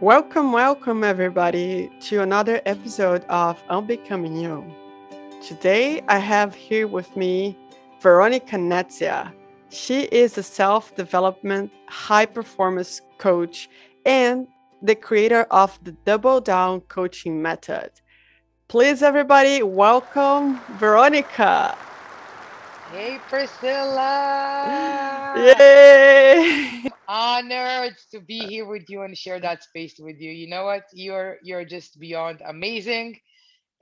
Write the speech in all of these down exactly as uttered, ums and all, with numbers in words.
Welcome, welcome everybody to another episode of Unbecoming You. Today I have here with me Veronica Natsia. She is a self-development high-performance coach and the creator of the Double Down coaching method. Please everybody welcome Veronica. Hey Priscilla! Yay! I'm honored to be here with you and share that space with you. You know what? You're you're just beyond amazing,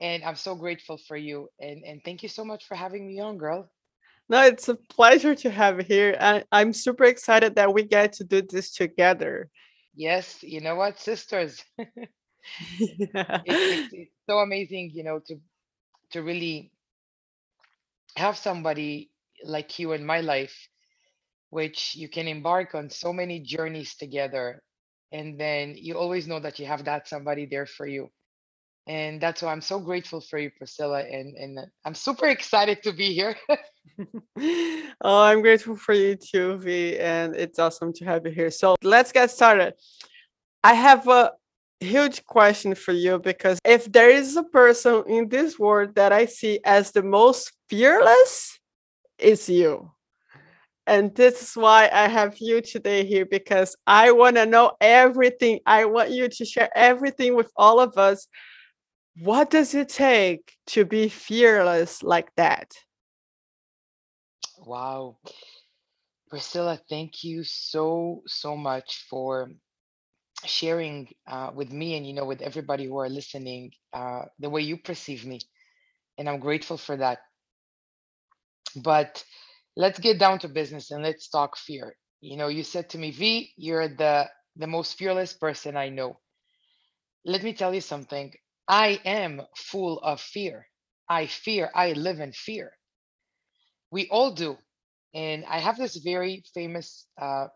and I'm so grateful for you. And and thank you so much for having me on, girl. No, it's a pleasure to have you here. I, I'm super excited that we get to do this together. Yes, you know what, sisters? yeah. it, it, it's so amazing, you know, to to really have somebody like you in my life, which you can embark on so many journeys together, and then you always know that you have that somebody there for you. And that's why I'm so grateful for you, Priscilla, and and I'm super excited to be here. Oh, I'm grateful for you too, V, and it's awesome to have you here. So let's get started. I have a huge question for you, because if there is a person in this world that I see as the most fearless, it's you. And this is why I have you today here, because I want to know everything. I want you to share everything with all of us. What does it take to be fearless like that? Wow. Priscilla, thank you so, so much for sharing uh, with me and, you know, with everybody who are listening, uh, the way you perceive me. And I'm grateful for that. But let's get down to business and let's talk fear. You know, you said to me, V, you're the, the most fearless person I know. Let me tell you something. I am full of fear. I fear. I live in fear. We all do. And I have this very famous uh,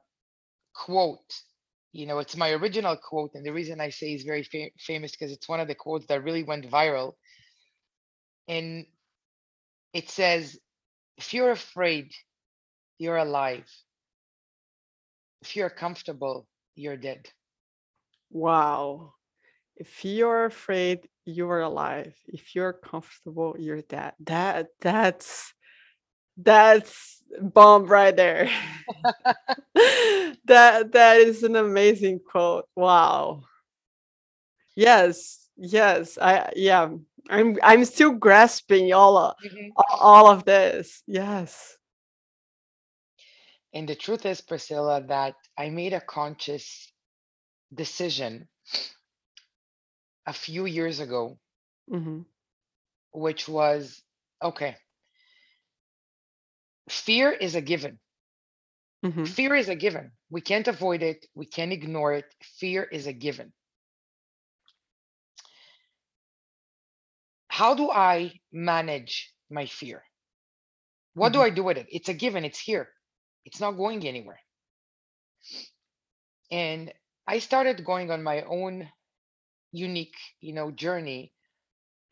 quote. You know, it's my original quote. And the reason I say it's very fam- famous because it's one of the quotes that really went viral. And it says, if you're afraid, you're alive. If you're comfortable, you're dead. Wow. If you're afraid, you're alive. If you're comfortable, you're dead. That, that's, that's bomb right there. That that is an amazing quote. Wow. Yes, yes. I yeah. I'm I'm still grasping all of, mm-hmm. all of this. Yes. And the truth is, Priscilla, that I made a conscious decision a few years ago, mm-hmm. which was, okay, fear is a given. Mm-hmm. Fear is a given. We can't avoid it. We can't ignore it. Fear is a given. How do I manage my fear? What mm-hmm. do I do with it? It's a given. It's here. It's not going anywhere. And I started going on my own unique, you know, journey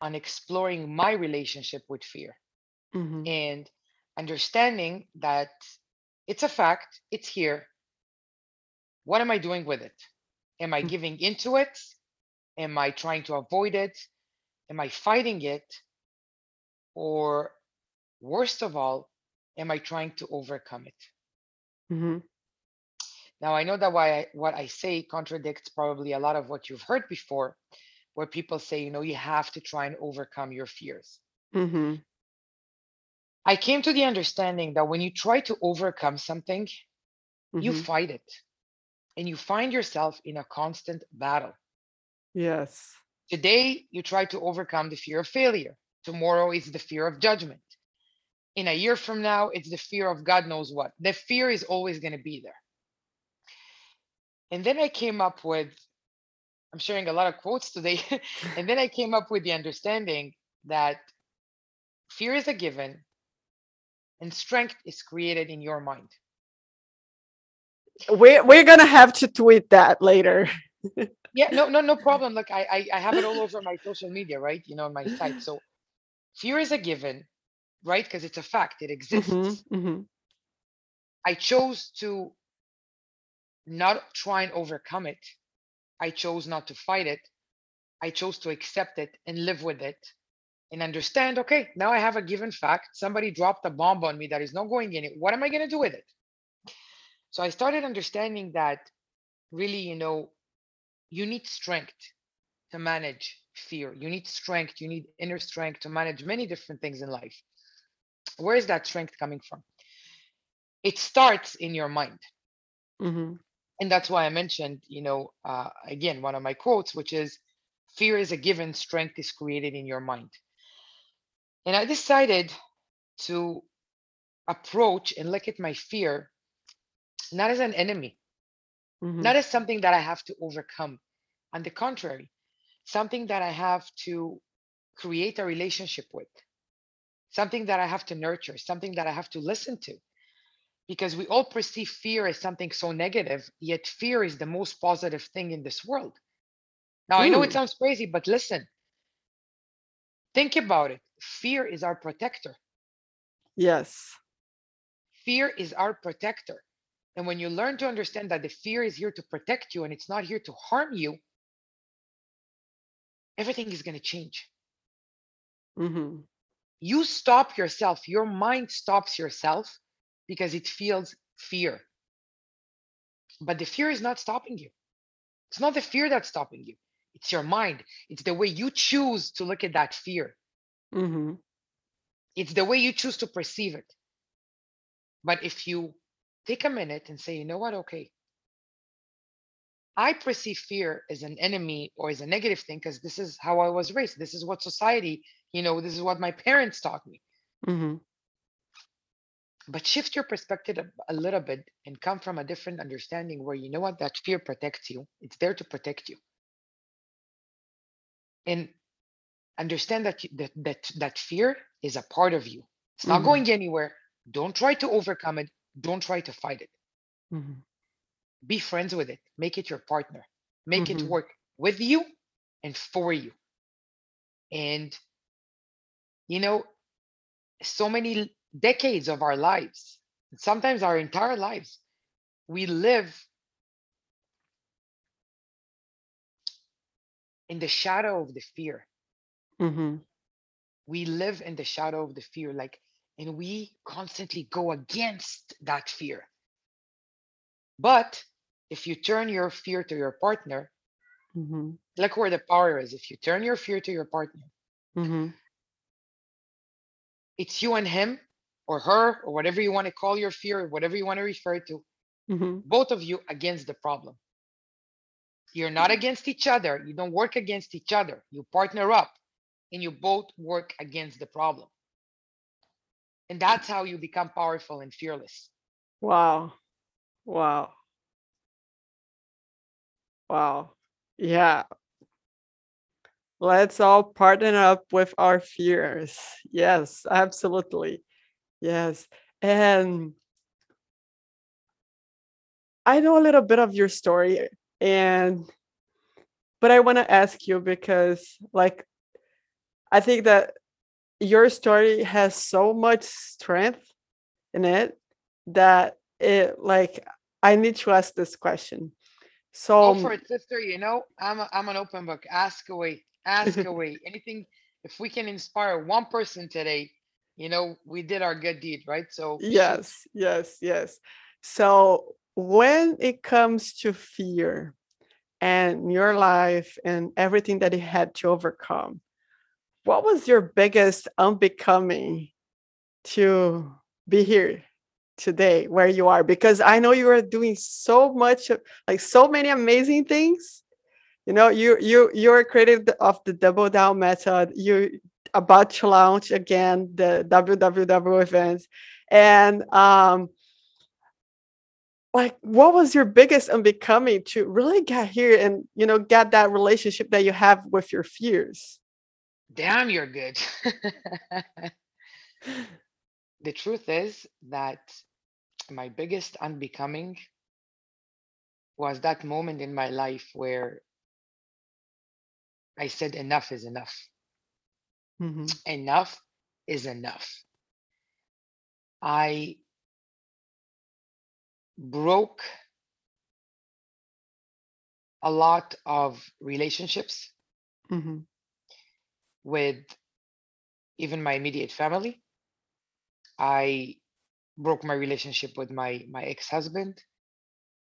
on exploring my relationship with fear mm-hmm. and understanding that it's a fact. It's here. What am I doing with it? Am I giving into it? Am I trying to avoid it? Am I fighting it? Or worst of all, am I trying to overcome it? Mm-hmm. Now, I know that why I, what I say contradicts probably a lot of what you've heard before, where people say, you know, you have to try and overcome your fears. Mm-hmm. I came to the understanding that when you try to overcome something, mm-hmm. you fight it and you find yourself in a constant battle. Yes. Today, you try to overcome the fear of failure. Tomorrow is the fear of judgment. In a year from now, it's the fear of God knows what. The fear is always going to be there. And then I came up with, I'm sharing a lot of quotes today. And then I came up with the understanding that fear is a given and strength is created in your mind. We're, we're going to have to tweet that later. Yeah, no, no, no problem. Look, I, I, I have it all over my social media, right? You know, on my site. So fear is a given, right? Because it's a fact. It exists. Mm-hmm, mm-hmm. I chose to not try and overcome it. I chose not to fight it. I chose to accept it and live with it and understand, okay, now I have a given fact. Somebody dropped a bomb on me that is not going in it. What am I going to do with it? So I started understanding that really, you know, you need strength to manage fear. You need strength. You need inner strength to manage many different things in life. Where is that strength coming from? It starts in your mind. Mm-hmm. And that's why I mentioned, you know, uh, again, one of my quotes, which is, fear is a given, strength is created in your mind. And I decided to approach and look at my fear, not as an enemy, mm-hmm. not as something that I have to overcome. On the contrary, something that I have to create a relationship with, something that I have to nurture, something that I have to listen to. Because we all perceive fear as something so negative, yet fear is the most positive thing in this world. Now, mm. I know it sounds crazy, but listen, think about it. Fear is our protector. Yes. Fear is our protector. And when you learn to understand that the fear is here to protect you and it's not here to harm you, everything is going to change. Mm-hmm. You stop yourself. Your mind stops yourself because it feels fear. But the fear is not stopping you. It's not the fear that's stopping you. It's your mind. It's the way you choose to look at that fear. Mm-hmm. It's the way you choose to perceive it. But if you take a minute and say, you know what? Okay. I perceive fear as an enemy or as a negative thing because this is how I was raised. This is what society, you know, this is what my parents taught me. Mm-hmm. But shift your perspective a little bit and come from a different understanding where, you know what, that fear protects you. It's there to protect you. And understand that that that, that fear is a part of you. It's not mm-hmm. going anywhere. Don't try to overcome it. Don't try to fight it. Mm-hmm. Be friends with it. Make it your partner. Make mm-hmm. it work with you and for you. And, you know, so many decades of our lives, sometimes our entire lives, we live in the shadow of the fear. Mm-hmm. We live in the shadow of the fear, like, and we constantly go against that fear. But if you turn your fear to your partner, mm-hmm. look where the power is. If you turn your fear to your partner, mm-hmm. it's you and him or her or whatever you want to call your fear, whatever you want to refer to, mm-hmm. both of you against the problem. You're not against each other. You don't work against each other. You partner up and you both work against the problem. And that's how you become powerful and fearless. Wow. Wow. Wow. Yeah. Let's all partner up with our fears. Yes, absolutely. Yes. And I know a little bit of your story, and but I want to ask you because, like, I think that your story has so much strength in it that it, like, I need to ask this question. So, go for it, sister. You know, I'm a, I'm an open book. Ask away, ask away. Anything. If we can inspire one person today, you know, we did our good deed, right? So yes, yes, yes. So when it comes to fear and your life and everything that you had to overcome, what was your biggest unbecoming to be here today where you are? Because I know you are doing so much, like so many amazing things. You know, you you you are creative of the Double Down method. You're about to launch again the W W W events, and um, like, what was your biggest unbecoming to really get here and, you know, get that relationship that you have with your fears? Damn, you're good. The truth is that my biggest unbecoming was that moment in my life where I said, enough is enough. Mm-hmm. Enough is enough. I broke a lot of relationships mm-hmm. with even my immediate family. I broke my relationship with my, my ex-husband.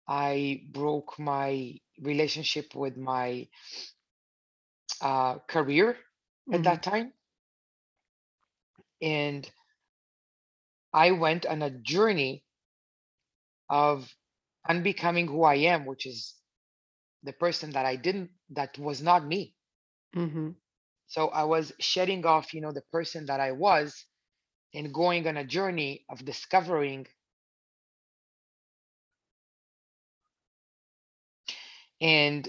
I broke my relationship with my uh, career mm-hmm. at that time. And I went on a journey of unbecoming who I am, which is the person that I didn't, that was not me. Mm-hmm. So I was shedding off, you know, the person that I was and going on a journey of discovering . And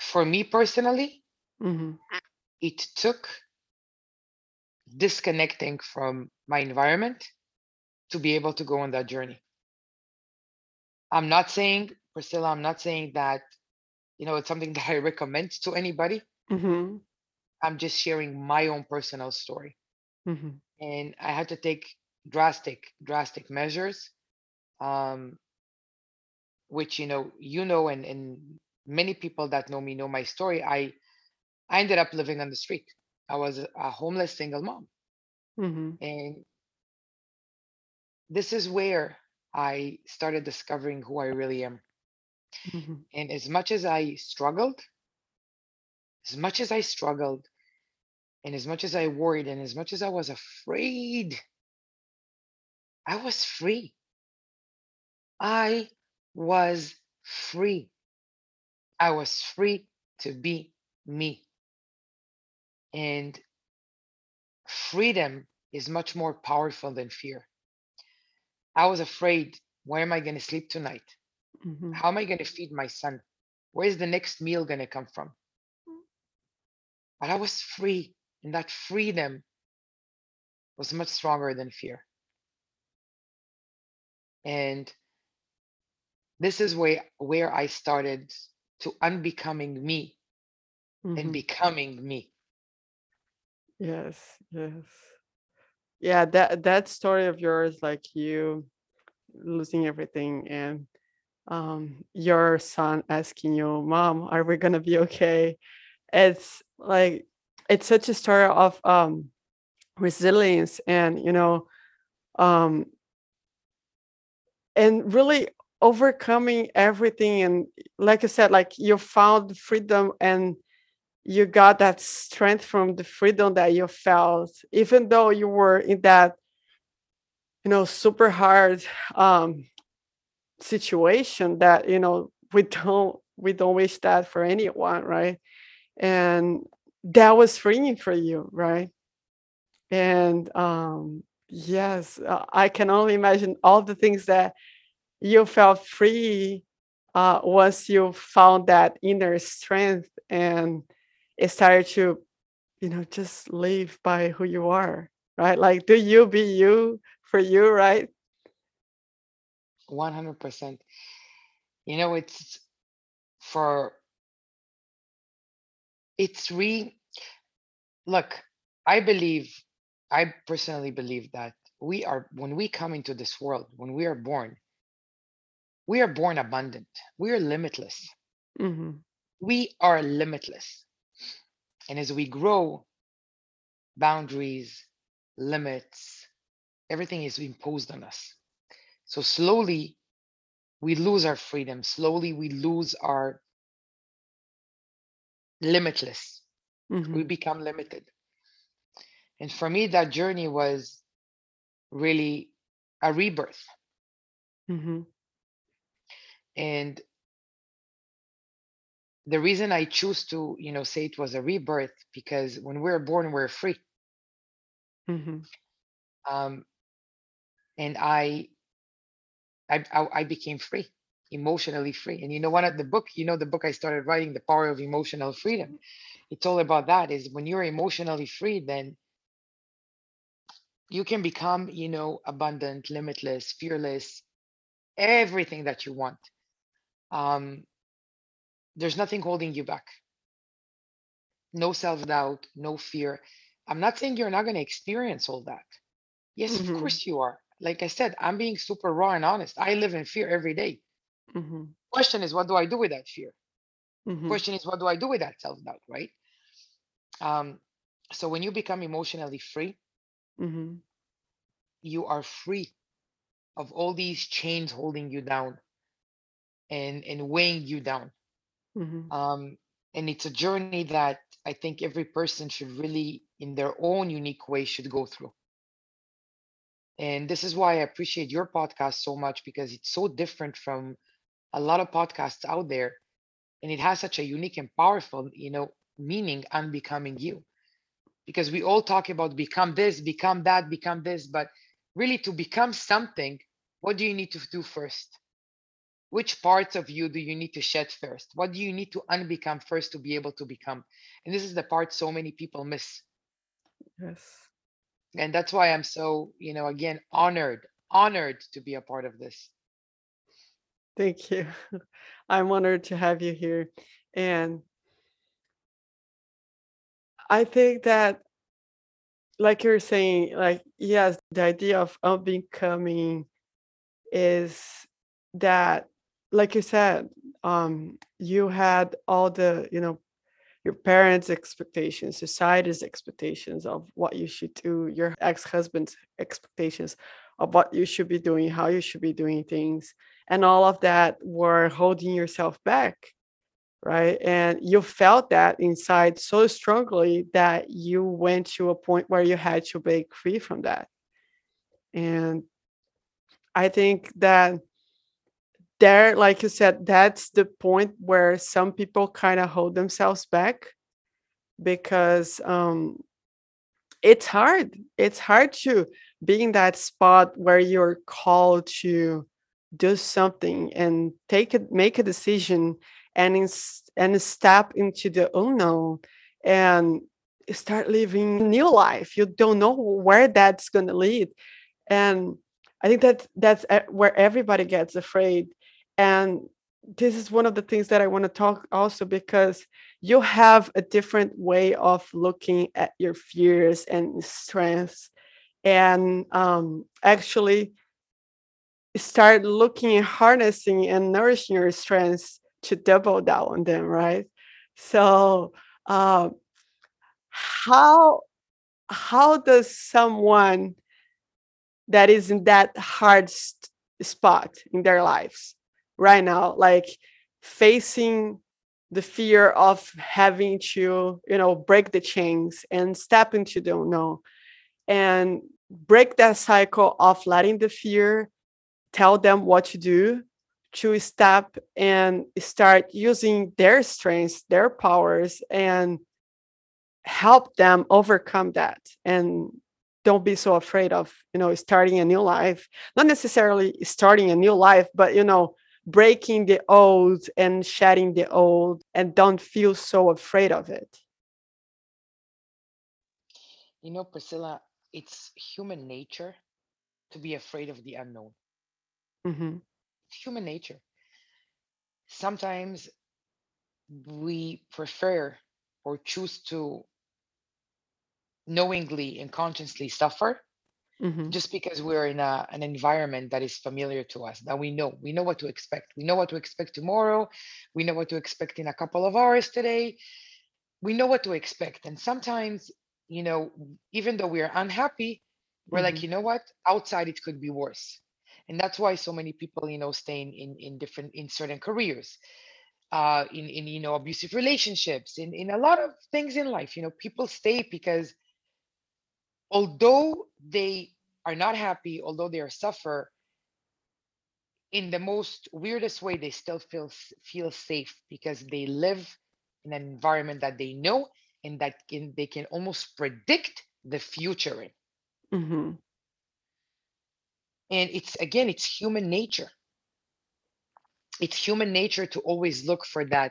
for me personally, mm-hmm. it took disconnecting from my environment to be able to go on that journey. I'm not saying, Priscilla, I'm not saying that, you know, it's something that I recommend to anybody. Mm-hmm. I'm just sharing my own personal story. Mm-hmm. And I had to take drastic, drastic measures. Um, which, you know, you know, and, and many people that know me know my story. I, I ended up living on the street. I was a homeless single mom. Mm-hmm. And this is where I started discovering who I really am. Mm-hmm. And as much as I struggled, as much as I struggled, and as much as I worried, and as much as I was afraid, I was free. I was free. I was free to be me. And freedom is much more powerful than fear. I was afraid, where am I going to sleep tonight? Mm-hmm. How am I going to feed my son? Where is the next meal going to come from? But I was free, and that freedom was much stronger than fear. And this is where, where I started to unbecoming me mm-hmm. and becoming me. Yes, yes. Yeah, that, that story of yours, like you losing everything and um, your son asking you, Mom, are we going to be okay? It's like, it's such a story of um, resilience and, you know, um, and really overcoming everything. And like I said, like you found freedom and you got that strength from the freedom that you felt, even though you were in that, you know, super hard um, situation that, you know, we don't, we don't wish that for anyone. Right. And that was freeing for you. Right. And um, yes, I can only imagine all the things that you felt free uh, once you found that inner strength and it started to, you know, just live by who you are, right? Like, do you be you for you, right? one hundred percent. You know, it's for, it's re, look, I believe, I personally believe that we are, when we come into this world, when we are born, we are born abundant. We are limitless. Mm-hmm. We are limitless. And as we grow, boundaries, limits, everything is imposed on us. So slowly, we lose our freedom. Slowly, we lose our limitless. Mm-hmm. We become limited. And for me, that journey was really a rebirth. Mm-hmm. And the reason I choose to, you know, say it was a rebirth, because when we're born, we're free. Mm-hmm. Um, and I, I, I became free, emotionally free. And you know, one of the book, you know, the book I started writing, The Power of Emotional Freedom. It's all about that. Is when you're emotionally free, then you can become, you know, abundant, limitless, fearless, everything that you want. Um, there's nothing holding you back. No self-doubt, no fear. I'm not saying you're not going to experience all that. Yes, mm-hmm. of course you are. Like I said, I'm being super raw and honest. I live in fear every day. Mm-hmm. Question is, what do I do with that fear? Mm-hmm. Question is, what do I do with that self-doubt, right? Um, so when you become emotionally free, mm-hmm. you are free of all these chains holding you down and, and weighing you down. Mm-hmm. Um, and it's a journey that I think every person should really, in their own unique way, should go through. And this is why I appreciate your podcast so much, because it's so different from a lot of podcasts out there. And it has such a unique and powerful, you know, meaning, unbecoming you. Because we all talk about become this, become that, become this, but really to become something, what do you need to do first? Which parts of you do you need to shed first? What do you need to unbecome first to be able to become? And this is the part so many people miss. Yes. And that's why I'm so, you know, again, honored, honored to be a part of this. Thank you. I'm honored to have you here. And I think that, like you're saying, like, yes, the idea of unbecoming is that, like you said, um, you had all the, you know, your parents' expectations, society's expectations of what you should do, your ex-husband's expectations of what you should be doing, how you should be doing things. And all of that were holding yourself back, right? And you felt that inside so strongly that you went to a point where you had to break free from that. And I think that there, like you said, that's the point where some people kind of hold themselves back, because um, it's hard. It's hard to be in that spot where you're called to do something and take it, make a decision, and in, and step into the unknown and start living a new life. You don't know where that's going to lead, and I think that that's where everybody gets afraid. And this is one of the things that I want to talk also, because you have a different way of looking at your fears and strengths, and um, actually start looking and harnessing and nourishing your strengths to double down on them, right? So uh, how how does someone that is in that hard st- spot in their lives right now, like facing the fear of having to, you know, break the chains and step into the unknown and break that cycle of letting the fear tell them what to do, to step and start using their strengths, their powers, and help them overcome that. And don't be so afraid of, you know, starting a new life. Not necessarily starting a new life, but, you know, breaking the old and shedding the old, and don't feel so afraid of it. You know, Priscilla, it's human nature to be afraid of the unknown. Mm-hmm. It's human nature. Sometimes we prefer or choose to knowingly and consciously suffer, mm-hmm. just because we're in a, an environment that is familiar to us, that we know. We know what to expect. We know what to expect tomorrow. We know what to expect in a couple of hours today. We know what to expect. And sometimes, you know, even though we are unhappy, we're mm-hmm. like, you know what? Outside, it could be worse. And that's why so many people, you know, stay in, in, in different, in certain careers, uh, in, in, you know, abusive relationships, in, in a lot of things in life. You know, people stay because although they are not happy, although they are suffer, in the most weirdest way, they still feel, feel safe because they live in an environment that they know and that can, they can almost predict the future in. Mm-hmm. And it's, again, it's human nature. It's human nature to always look for that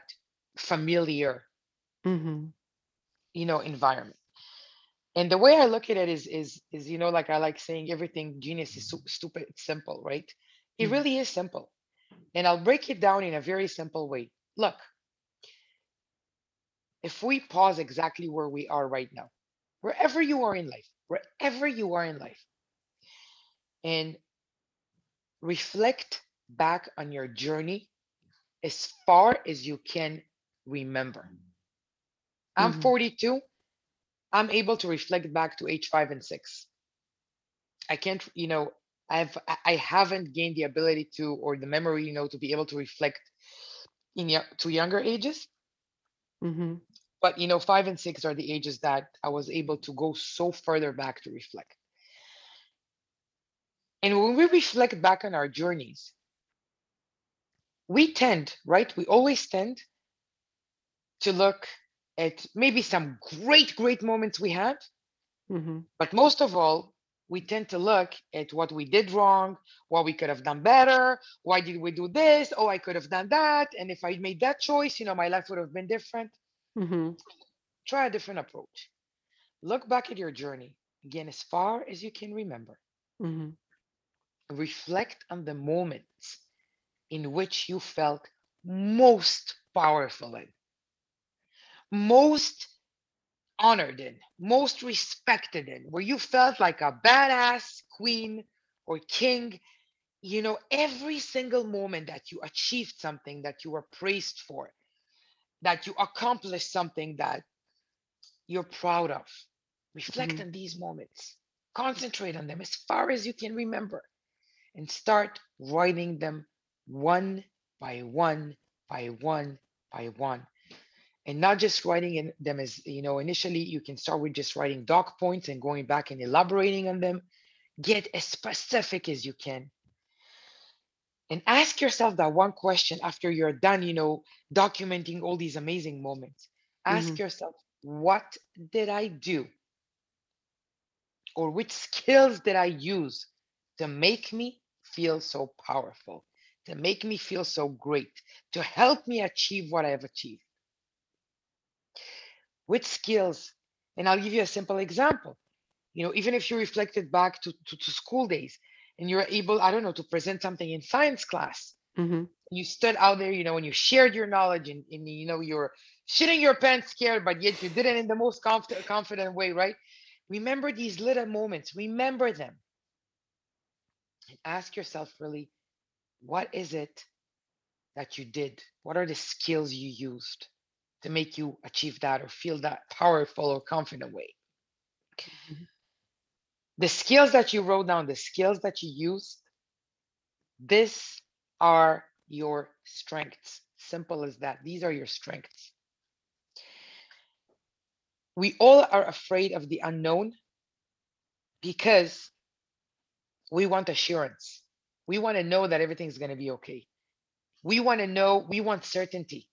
familiar, mm-hmm. you know, environment. And the way I look at it is, is, is, you know, like I like saying, everything genius is so stupid, it's simple, right? It mm-hmm. really is simple. And I'll break it down in a very simple way. Look, if we pause exactly where we are right now, wherever you are in life, wherever you are in life, and reflect back on your journey as far as you can remember. I'm mm-hmm. forty-two. I'm able to reflect back to age five and six. I can't, you know, I've, I haven't gained the ability to, or the memory, you know, to be able to reflect in to younger ages. Mm-hmm. But, you know, five and six are the ages that I was able to go so further back to reflect. And when we reflect back on our journeys, we tend, right? We always tend to look at maybe some great, great moments we had. Mm-hmm. But most of all, we tend to look at what we did wrong, what we could have done better. Why did we do this? Oh, I could have done that. And if I made that choice, you know, my life would have been different. Mm-hmm. Try a different approach. Look back at your journey again, as far as you can remember. Mm-hmm. Reflect on the moments in which you felt most powerful in, most honored in, most respected in, where you felt like a badass queen or king. You know, every single moment that you achieved something that you were praised for, that you accomplished something that you're proud of. Reflect mm-hmm. on these moments. Concentrate on them as far as you can remember, and start writing them one by one by one by one. And not just writing in them as, you know, initially you can start with just writing doc points and going back and elaborating on them. Get as specific as you can. And ask yourself that one question after you're done, you know, documenting all these amazing moments. Ask mm-hmm. yourself, what did I do? Or which skills did I use to make me feel so powerful, to make me feel so great, to help me achieve what I have achieved? With skills, and I'll give you a simple example. You know, even if you reflected back to, to, to school days and you're able, I don't know, to present something in science class, mm-hmm. you stood out there, you know, and you shared your knowledge and, and you know, you're shitting your pants scared, but yet you did it in the most comf- confident way, right? Remember these little moments, remember them. And ask yourself really, what is it that you did? What are the skills you used to make you achieve that or feel that powerful or confident way? Mm-hmm. The skills that you wrote down, the skills that you used, these are your strengths. Simple as that. These are your strengths. We all are afraid of the unknown because we want assurance. We want to know that everything's going to be okay. We want to know, we want certainty.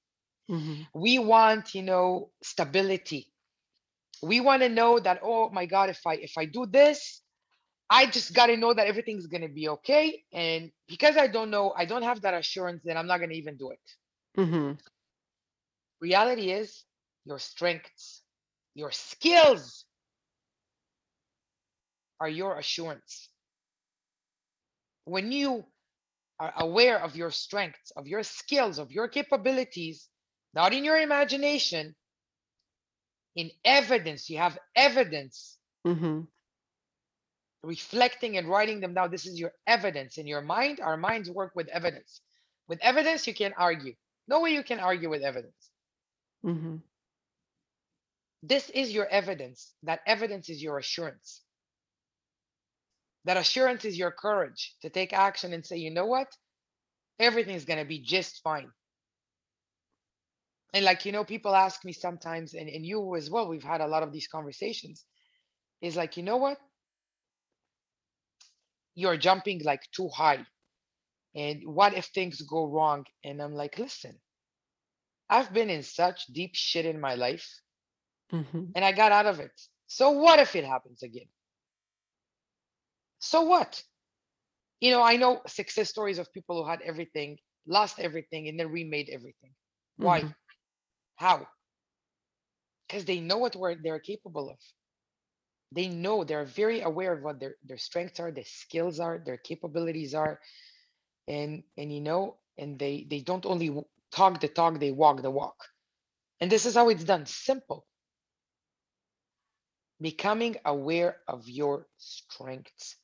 Mm-hmm. We want, you know, stability. We want to know that, oh my God, if I if I do this, I just got to know that everything's going to be okay. And because I don't know, I don't have that assurance, then I'm not going to even do it. Mm-hmm. Reality is your strengths, your skills are your assurance. When you are aware of your strengths, of your skills, of your capabilities, not in your imagination, in evidence, you have evidence. Mm-hmm. Reflecting and writing them down, this is your evidence in your mind. Our minds work with evidence. With evidence, you can't argue. No way you can argue with evidence. Mm-hmm. This is your evidence. That evidence is your assurance. That assurance is your courage to take action and say, you know what? Everything's going to be just fine. And like, you know, people ask me sometimes, and, and you as well, we've had a lot of these conversations, is like, you know what? You're jumping like too high. And what if things go wrong? And I'm like, listen, I've been in such deep shit in my life mm-hmm. and I got out of it. So what if it happens again? So what? You know, I know success stories of people who had everything, lost everything, and then remade everything. Why? Mm-hmm. How? Because they know what we're, they're capable of. They know, they're very aware of what their, their strengths are, their skills are, their capabilities are. And, and you know, and they, they don't only talk the talk, they walk the walk. And this is how it's done. Simple. Becoming aware of your strengths.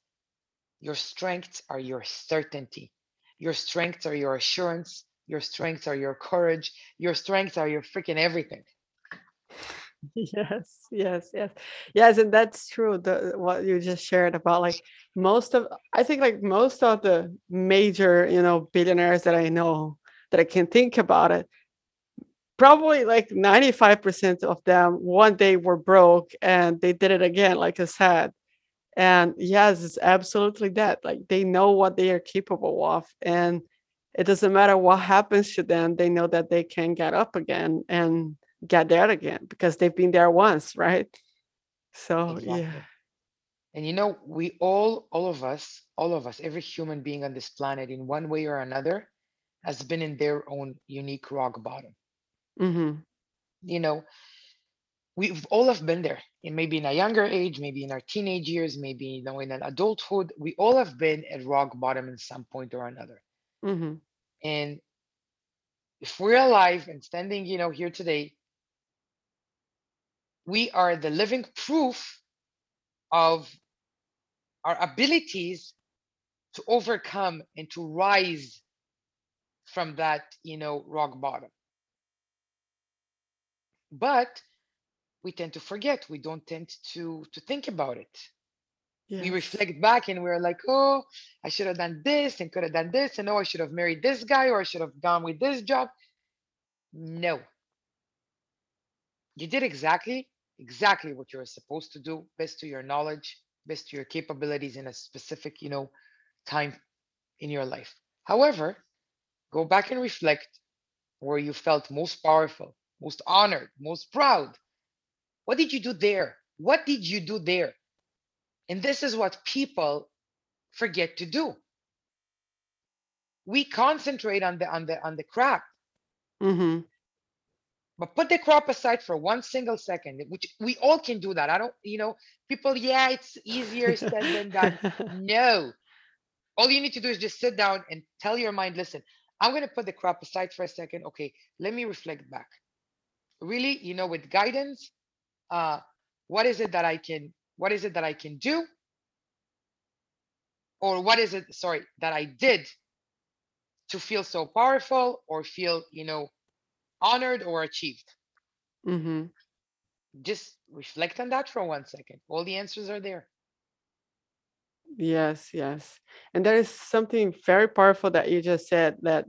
Your strengths are your certainty. Your strengths are your assurance. Your strengths are your courage. Your strengths are your freaking everything. Yes, yes, yes, yes. And that's true. The, what you just shared about like most of, I think like most of the major, you know, billionaires that I know that I can think about it, probably like ninety-five percent of them one day were broke and they did it again, like I said. And yes, it's absolutely that. Like they know what they are capable of. And it doesn't matter what happens to them. They know that they can get up again and get there again because they've been there once, right? So, exactly. Yeah. And you know, we all, all of us, all of us, every human being on this planet in one way or another has been in their own unique rock bottom. Mm-hmm. You know, we've all have been there, and maybe in a younger age, maybe in our teenage years, maybe, you know, in an adulthood, we all have been at rock bottom at some point or another. Mm-hmm. And if we're alive and standing, you know, here today, we are the living proof of our abilities to overcome and to rise from that, you know, rock bottom. But we tend to forget. We don't tend to, to think about it. Yes. We reflect back and we're like, oh, I should have done this and could have done this. And oh, I should have married this guy or I should have gone with this job. No. You did exactly, exactly what you were supposed to do, best to your knowledge, best to your capabilities in a specific, you know, time in your life. However, go back and reflect where you felt most powerful, most honored, most proud. What did you do there? What did you do there? And this is what people forget to do. We concentrate on the on the on the crap. Mm-hmm. But put the crap aside for one single second, which we all can do that. I don't, you know, people, yeah, it's easier said than done. No. All you need to do is just sit down and tell your mind, listen, I'm going to put the crap aside for a second. Okay, let me reflect back. Really, you know, with guidance, uh, what is it that I can, what is it that I can do? Or what is it, sorry, that I did to feel so powerful or feel, you know, honored or achieved? Mm-hmm. Just reflect on that for one second. All the answers are there. Yes, yes. And there is something very powerful that you just said that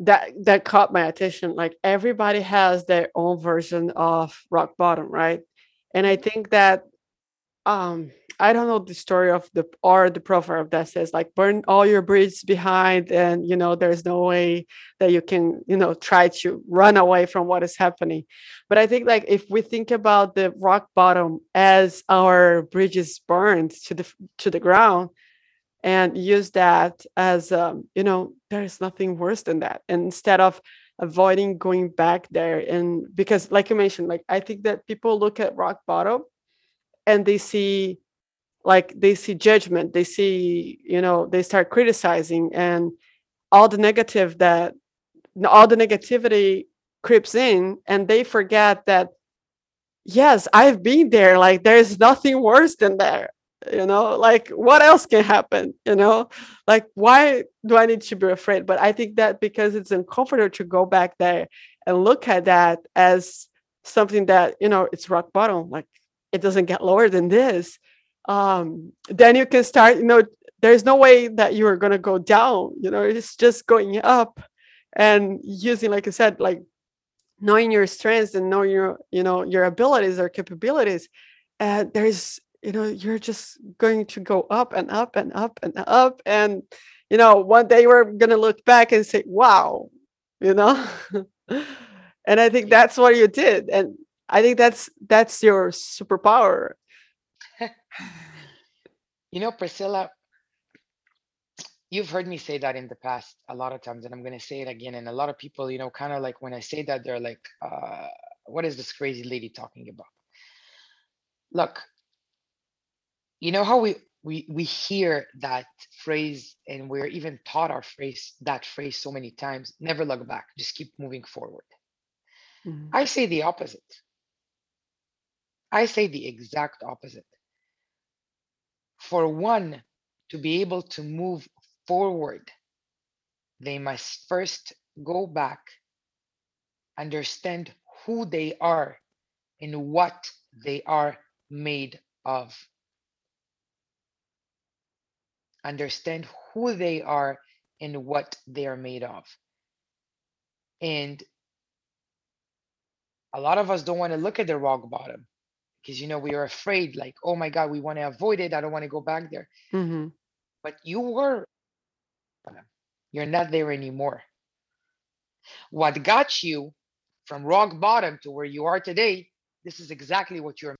that that caught my attention. Like everybody has their own version of rock bottom, right? And I think that um I don't know the story of the or the proverb that says like burn all your bridges behind and, you know, there's no way that you can, you know, try to run away from what is happening. But I think like if we think about the rock bottom as our bridges burned to the to the ground and use that as, um, you know, there is nothing worse than that. And instead of avoiding going back there and because like you mentioned, like I think that people look at rock bottom and they see Like they see judgment, they see, you know, they start criticizing and all the negative that all the negativity creeps in and they forget that, yes, I've been there. Like there's nothing worse than there, you know, like what else can happen? You know, like, why do I need to be afraid? But I think that because it's uncomfortable to go back there and look at that as something that, you know, it's rock bottom, like it doesn't get lower than this. Um, then you can start, you know, there's no way that you are going to go down, you know, it's just going up and using, like I said, like knowing your strengths and knowing your, you know, your abilities or capabilities. And there's, you know, you're just going to go up and up and up and up. And, you know, one day we're going to look back and say, wow, you know, and I think that's what you did. And I think that's, that's your superpower. You know, Priscilla, you've heard me say that in the past a lot of times, and I'm going to say it again. And a lot of people, you know, kind of like when I say that, they're like, uh, what is this crazy lady talking about? Look, you know how we, we, we hear that phrase and we're even taught our phrase, that phrase so many times, never look back, just keep moving forward. Mm-hmm. I say the opposite. I say the exact opposite. For one to be able to move forward, they must first go back, understand who they are and what they are made of. Understand who they are and what they are made of. And a lot of us don't want to look at the rock bottom because, you know, we are afraid, like, oh my God, we want to avoid it. I don't want to go back there. Mm-hmm. But you were, you're not there anymore. What got you from rock bottom to where you are today, this is exactly what you're,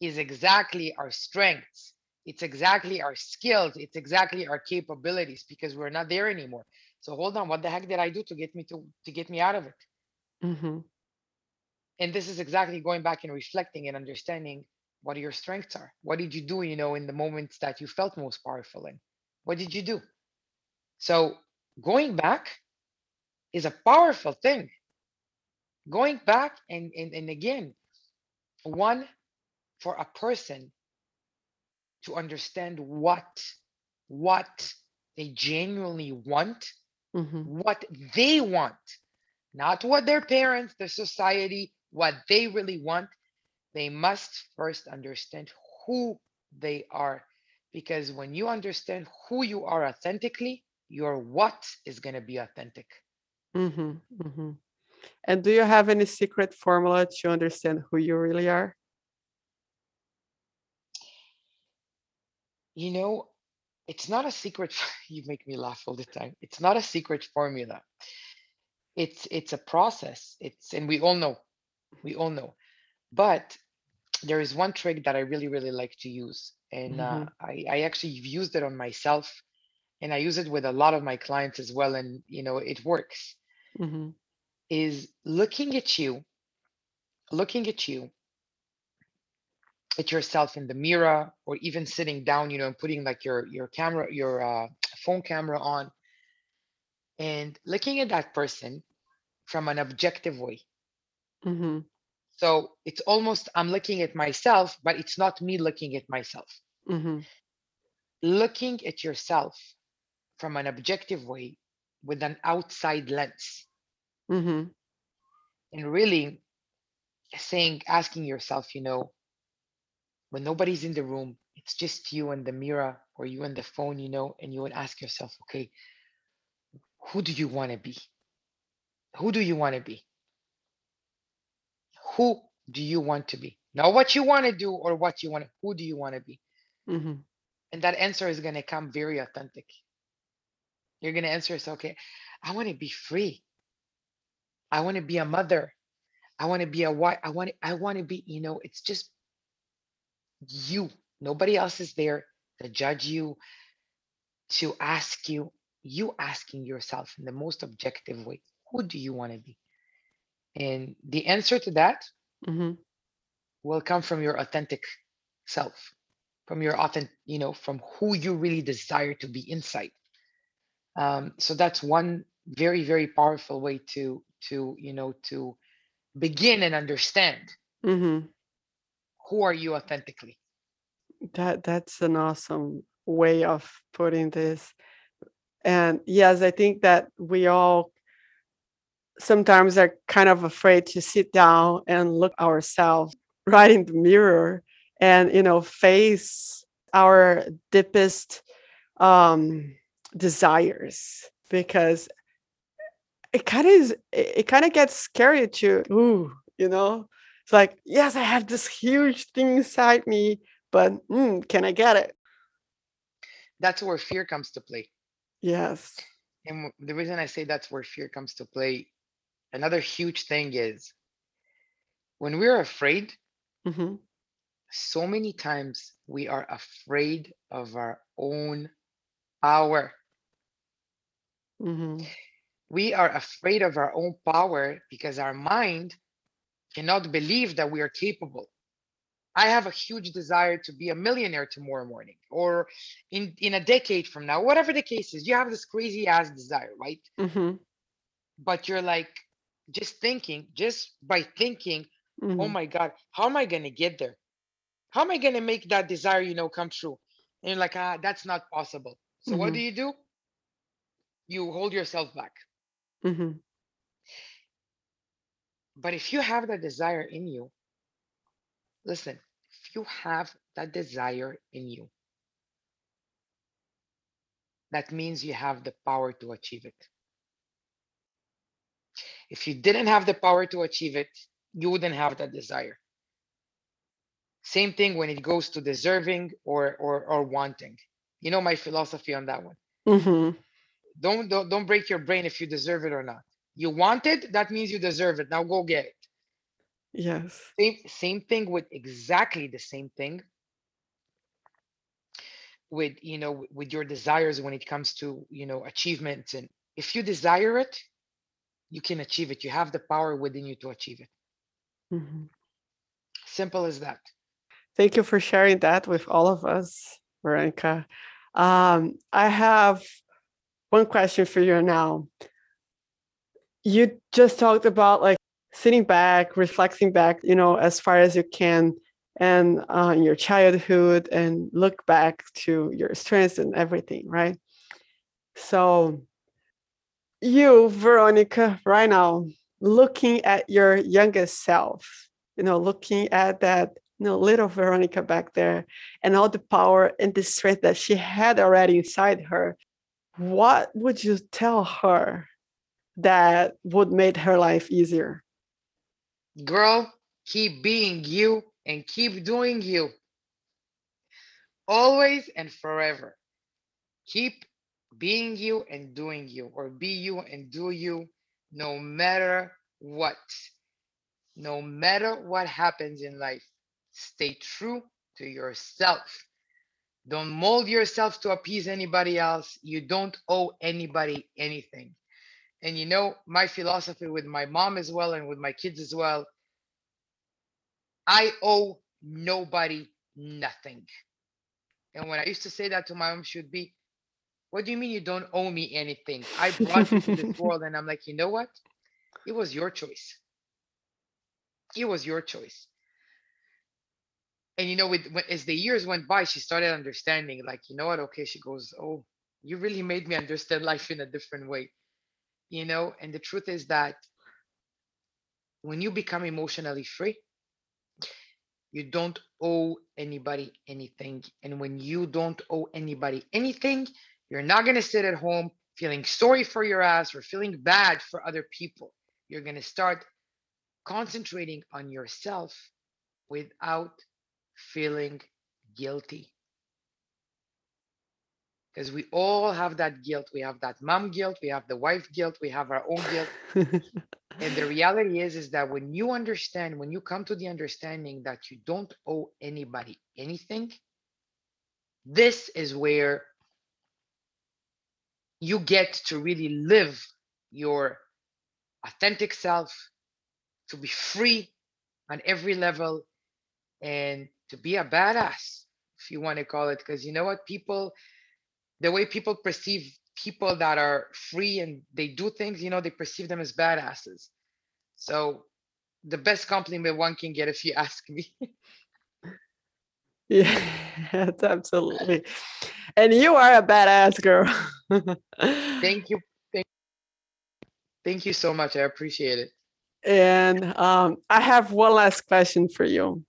is exactly our strengths. It's exactly our skills. It's exactly our capabilities because we're not there anymore. So hold on, what the heck did I do to get me to, to get me out of it? Mm-hmm. And this is exactly going back and reflecting and understanding what your strengths are. What did you do, you know, in the moments that you felt most powerful in? What did you do? So going back is a powerful thing. Going back and, and, and again, one, for a person to understand what, what they genuinely want, mm-hmm. what they want, not what their parents, their society, what they really want. They must first understand who they are, because when you understand who you are authentically, your what is going to be authentic. Mm-hmm, mm-hmm. And do you have any secret formula to understand who you really are? You know, it's not a secret. You make me laugh all the time. It's not a secret formula. It's it's a process. It's and we all know, we all know. But there is one trick that I really, really like to use. And mm-hmm. uh, I, I actually used it on myself and I use it with a lot of my clients as well. And, you know, it works, mm-hmm. is looking at you, looking at you, at yourself in the mirror, or even sitting down, you know, and putting like your, your camera, your uh, phone camera on and looking at that person from an objective way. Mm-hmm. So it's almost, I'm looking at myself, but it's not me looking at myself. Mm-hmm. Looking at yourself from an objective way with an outside lens. Mm-hmm. And really saying, asking yourself, you know, when nobody's in the room, it's just you and the mirror or you and the phone, you know, and you would ask yourself, okay, who do you want to be? Who do you want to be? Who do you want to be? Not what you want to do or what you want to, who do you want to be? Mm-hmm. And that answer is going to come very authentic. You're going to answer, it's okay, I want to be free. I want to be a mother. I want to be a wife. I want to, I want to be, you know, it's just you. Nobody else is there to judge you, to ask you, you asking yourself in the most objective way, who do you want to be? And the answer to that mm-hmm. will come from your authentic self, from your authentic, you know, from who you really desire to be inside. Um, so that's one very, very powerful way to, to, you know, to begin and understand mm-hmm. who are you authentically. That that's an awesome way of putting this. And yes, I think that we all sometimes are kind of afraid to sit down and look ourselves right in the mirror and, you know, face our deepest um, desires, because it kind of is, it kind of gets scary to, ooh, you know, it's like, yes, I have this huge thing inside me, but mm, can I get it? That's where fear comes to play. Yes. And the reason I say that's where fear comes to play, another huge thing is when we're afraid, mm-hmm. so many times we are afraid of our own power. Mm-hmm. We are afraid of our own power because our mind cannot believe that we are capable. I have a huge desire to be a millionaire tomorrow morning or in, in a decade from now, whatever the case is, you have this crazy ass desire, right? Mm-hmm. But you're like, just thinking, just by thinking, mm-hmm. oh my God, how am I going to get there? How am I going to make that desire, you know, come true? And you're like, ah, that's not possible. So mm-hmm. what do you do? you hold yourself back. Mm-hmm. But if you have that desire in you, listen, if you have that desire in you, that means you have the power to achieve it. If you didn't have the power to achieve it, you wouldn't have that desire. Same thing when it goes to deserving or or, or wanting. You know my philosophy on that one. Mm-hmm. Don't, don't don't break your brain if you deserve it or not. You want it, that means you deserve it. Now go get it. Yes. Same, same thing with exactly the same thing with, you know, with your desires when it comes to, you know, achievements. And if you desire it, you can achieve it. You have the power within you to achieve it. Mm-hmm. Simple as that. Thank you for sharing that with all of us, Veronica. Um, I have one question for you now. You just talked about like sitting back, reflecting back, you know, as far as you can, and uh, your childhood, and look back to your strengths and everything, right? So you, Veronica, right now, looking at your youngest self, you know, looking at that, you know, little Veronica back there and all the power and the strength that she had already inside her, what would you tell her that would make her life easier? Girl, keep being you and keep doing you. Always and forever. Keep being you and doing you, or be you and do you, no matter what. No matter what happens in life, stay true to yourself. Don't mold yourself to appease anybody else. You don't owe anybody anything. And you know, my philosophy with my mom as well and with my kids as well, I owe nobody nothing. And when I used to say that to my mom, she would be, what do you mean you don't owe me anything? I brought you to this world. And I'm like, you know what? It was your choice. It was your choice. And you know, with as the years went by, she started understanding, like, you know what? Okay, she goes, oh, you really made me understand life in a different way. You know, and the truth is that when you become emotionally free, you don't owe anybody anything. And when you don't owe anybody anything, you're not going to sit at home feeling sorry for your ass or feeling bad for other people. You're going to start concentrating on yourself without feeling guilty. Because we all have that guilt. We have that mom guilt. We have the wife guilt. We have our own guilt. And the reality is, is that when you understand, when you come to the understanding that you don't owe anybody anything, this is where you get to really live your authentic self, to be free on every level, and to be a badass, if you want to call it. Because you know what, people, the way people perceive people that are free and they do things, you know, they perceive them as badasses. So the best compliment one can get, if you ask me. Yeah, that's absolutely. And you are a badass, girl. Thank you. Thank you. Thank you so much. I appreciate it. And um, I have one last question for you.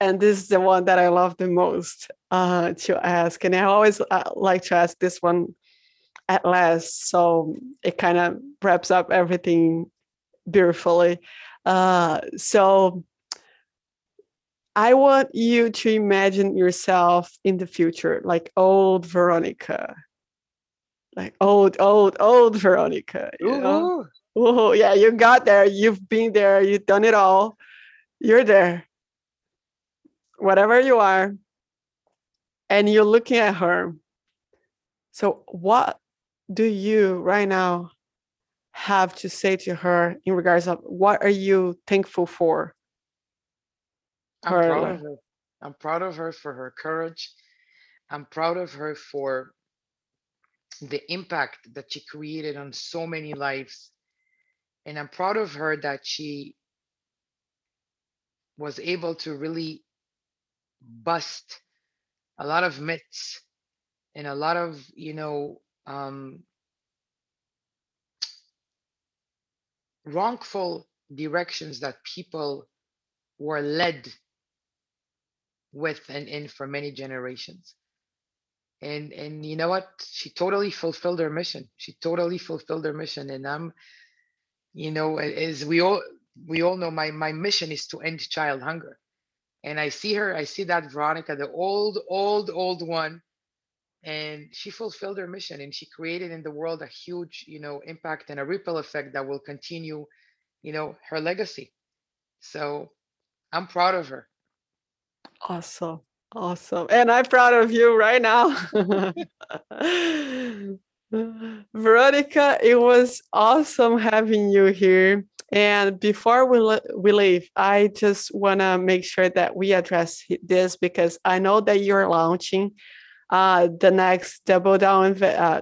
And this is the one that I love the most uh, to ask. And I always uh, like to ask this one at last. So it kind of wraps up everything beautifully. Uh, so I want you to imagine yourself in the future, like old Veronica. Like old, old, old Veronica. You Ooh. know? Oh, yeah, you got there. You've been there. You've done it all. You're there. Whatever you are. And you're looking at her. So what do you right now have to say to her in regards of what are you thankful for? I'm her proud life? of her. I'm proud of her for her courage. I'm proud of her for the impact that she created on so many lives. And I'm proud of her that she was able to really bust a lot of myths and a lot of, you know, um, wrongful directions that people were led with and in for many generations. And and you know what? She totally fulfilled her mission. She totally fulfilled her mission. And I'm, you know, as we all we all know, my my mission is to end child hunger. And I see her, I see that Veronica, the old, old, old one. And she fulfilled her mission, and she created in the world a huge, you know, impact and a ripple effect that will continue, you know, her legacy. So I'm proud of her. Awesome. Awesome. And I'm proud of you right now. Veronica, it was awesome having you here. And before we, le- we leave, I just want to make sure that we address this, because I know that you're launching uh, the next Double Down, inv- uh,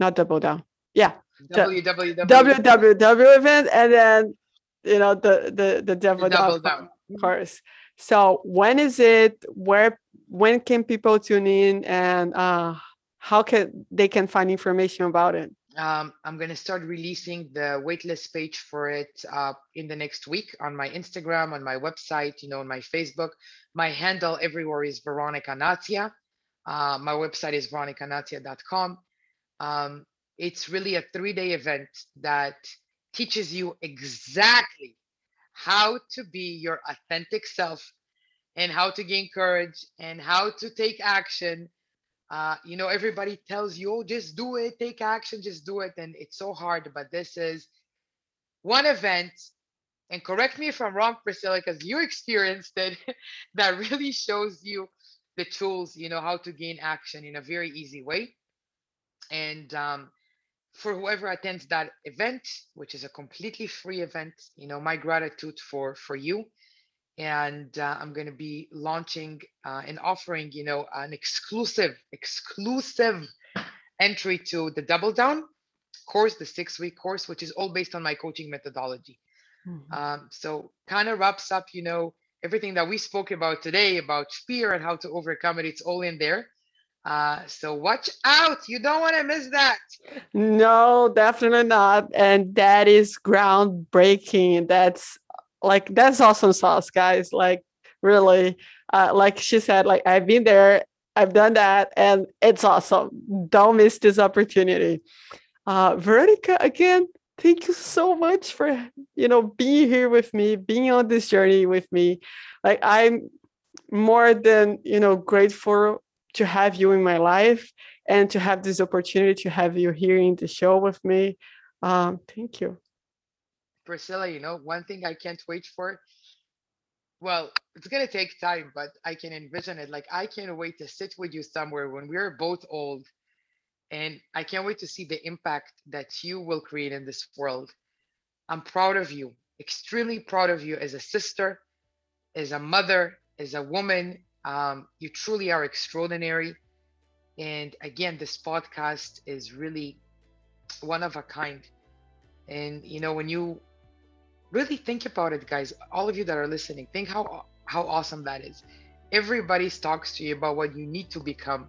not Double Down. Yeah. W W W. W W W event. And then, you know, the, the, the Double, the Double Down, down. course. So when is it? Where? When can people tune in, and uh, how can they can find information about it? Um, I'm going to start releasing the waitlist page for it uh, in the next week on my Instagram, on my website, you know, on my Facebook. My handle everywhere is Veronica Natsia. Uh, my website is veronica natsia dot com. Um, it's really a three-day event that teaches you exactly how to be your authentic self, and how to gain courage, and how to take action. Uh, you know, everybody tells you, oh, just do it, take action, just do it. And it's so hard, but this is one event, and correct me if I'm wrong, Priscilla, because you experienced it, that really shows you the tools, you know, how to gain action in a very easy way. And, um, for whoever attends that event, which is a completely free event, you know, my gratitude for for you. And uh, I'm going to be launching uh, and offering, you know, an exclusive, exclusive entry to the Double Down course, the six week course, which is all based on my coaching methodology. Mm-hmm. Um, so kind of wraps up, you know, everything that we spoke about today about fear and how to overcome it. It's all in there. Uh, so watch out. You don't want to miss that. No, definitely not. And that is groundbreaking. That's like, that's awesome sauce, guys. Like really, uh, like she said, like I've been there, I've done that, and it's awesome. Don't miss this opportunity. Uh, Veronica, again, thank you so much for, you know, being here with me, being on this journey with me. Like I'm more than, you know, grateful to have you in my life, and to have this opportunity to have you here in the show with me. Um, thank you. Priscilla, you know, one thing I can't wait for, well, it's going to take time, but I can envision it. Like, I can't wait to sit with you somewhere when we're both old, and I can't wait to see the impact that you will create in this world. I'm proud of you, extremely proud of you as a sister, as a mother, as a woman. Um, you truly are extraordinary. And again, this podcast is really one of a kind. And, you know, when you really think about it, guys, all of you that are listening, think how, how awesome that is. Everybody talks to you about what you need to become.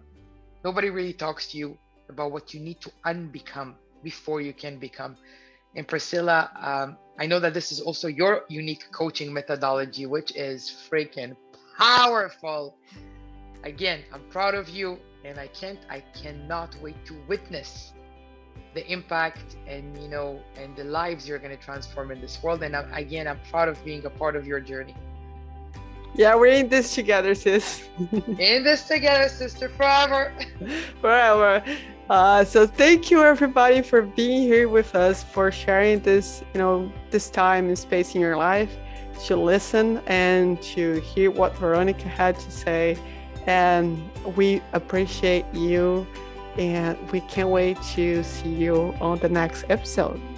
Nobody really talks to you about what you need to unbecome before you can become. And Priscilla, um, I know that this is also your unique coaching methodology, which is freaking powerful. Again, I'm proud of you, and I can't, I cannot wait to witness the impact and, you know, and the lives you're going to transform in this world. And I'm, again, I'm proud of being a part of your journey. Yeah, we're in this together, sis. In this together, sister, forever. Forever. Uh, so thank you, everybody, for being here with us, for sharing this, you know, this time and space in your life, to listen and to hear what Veronica had to say. And we appreciate you, and we can't wait to see you on the next episode.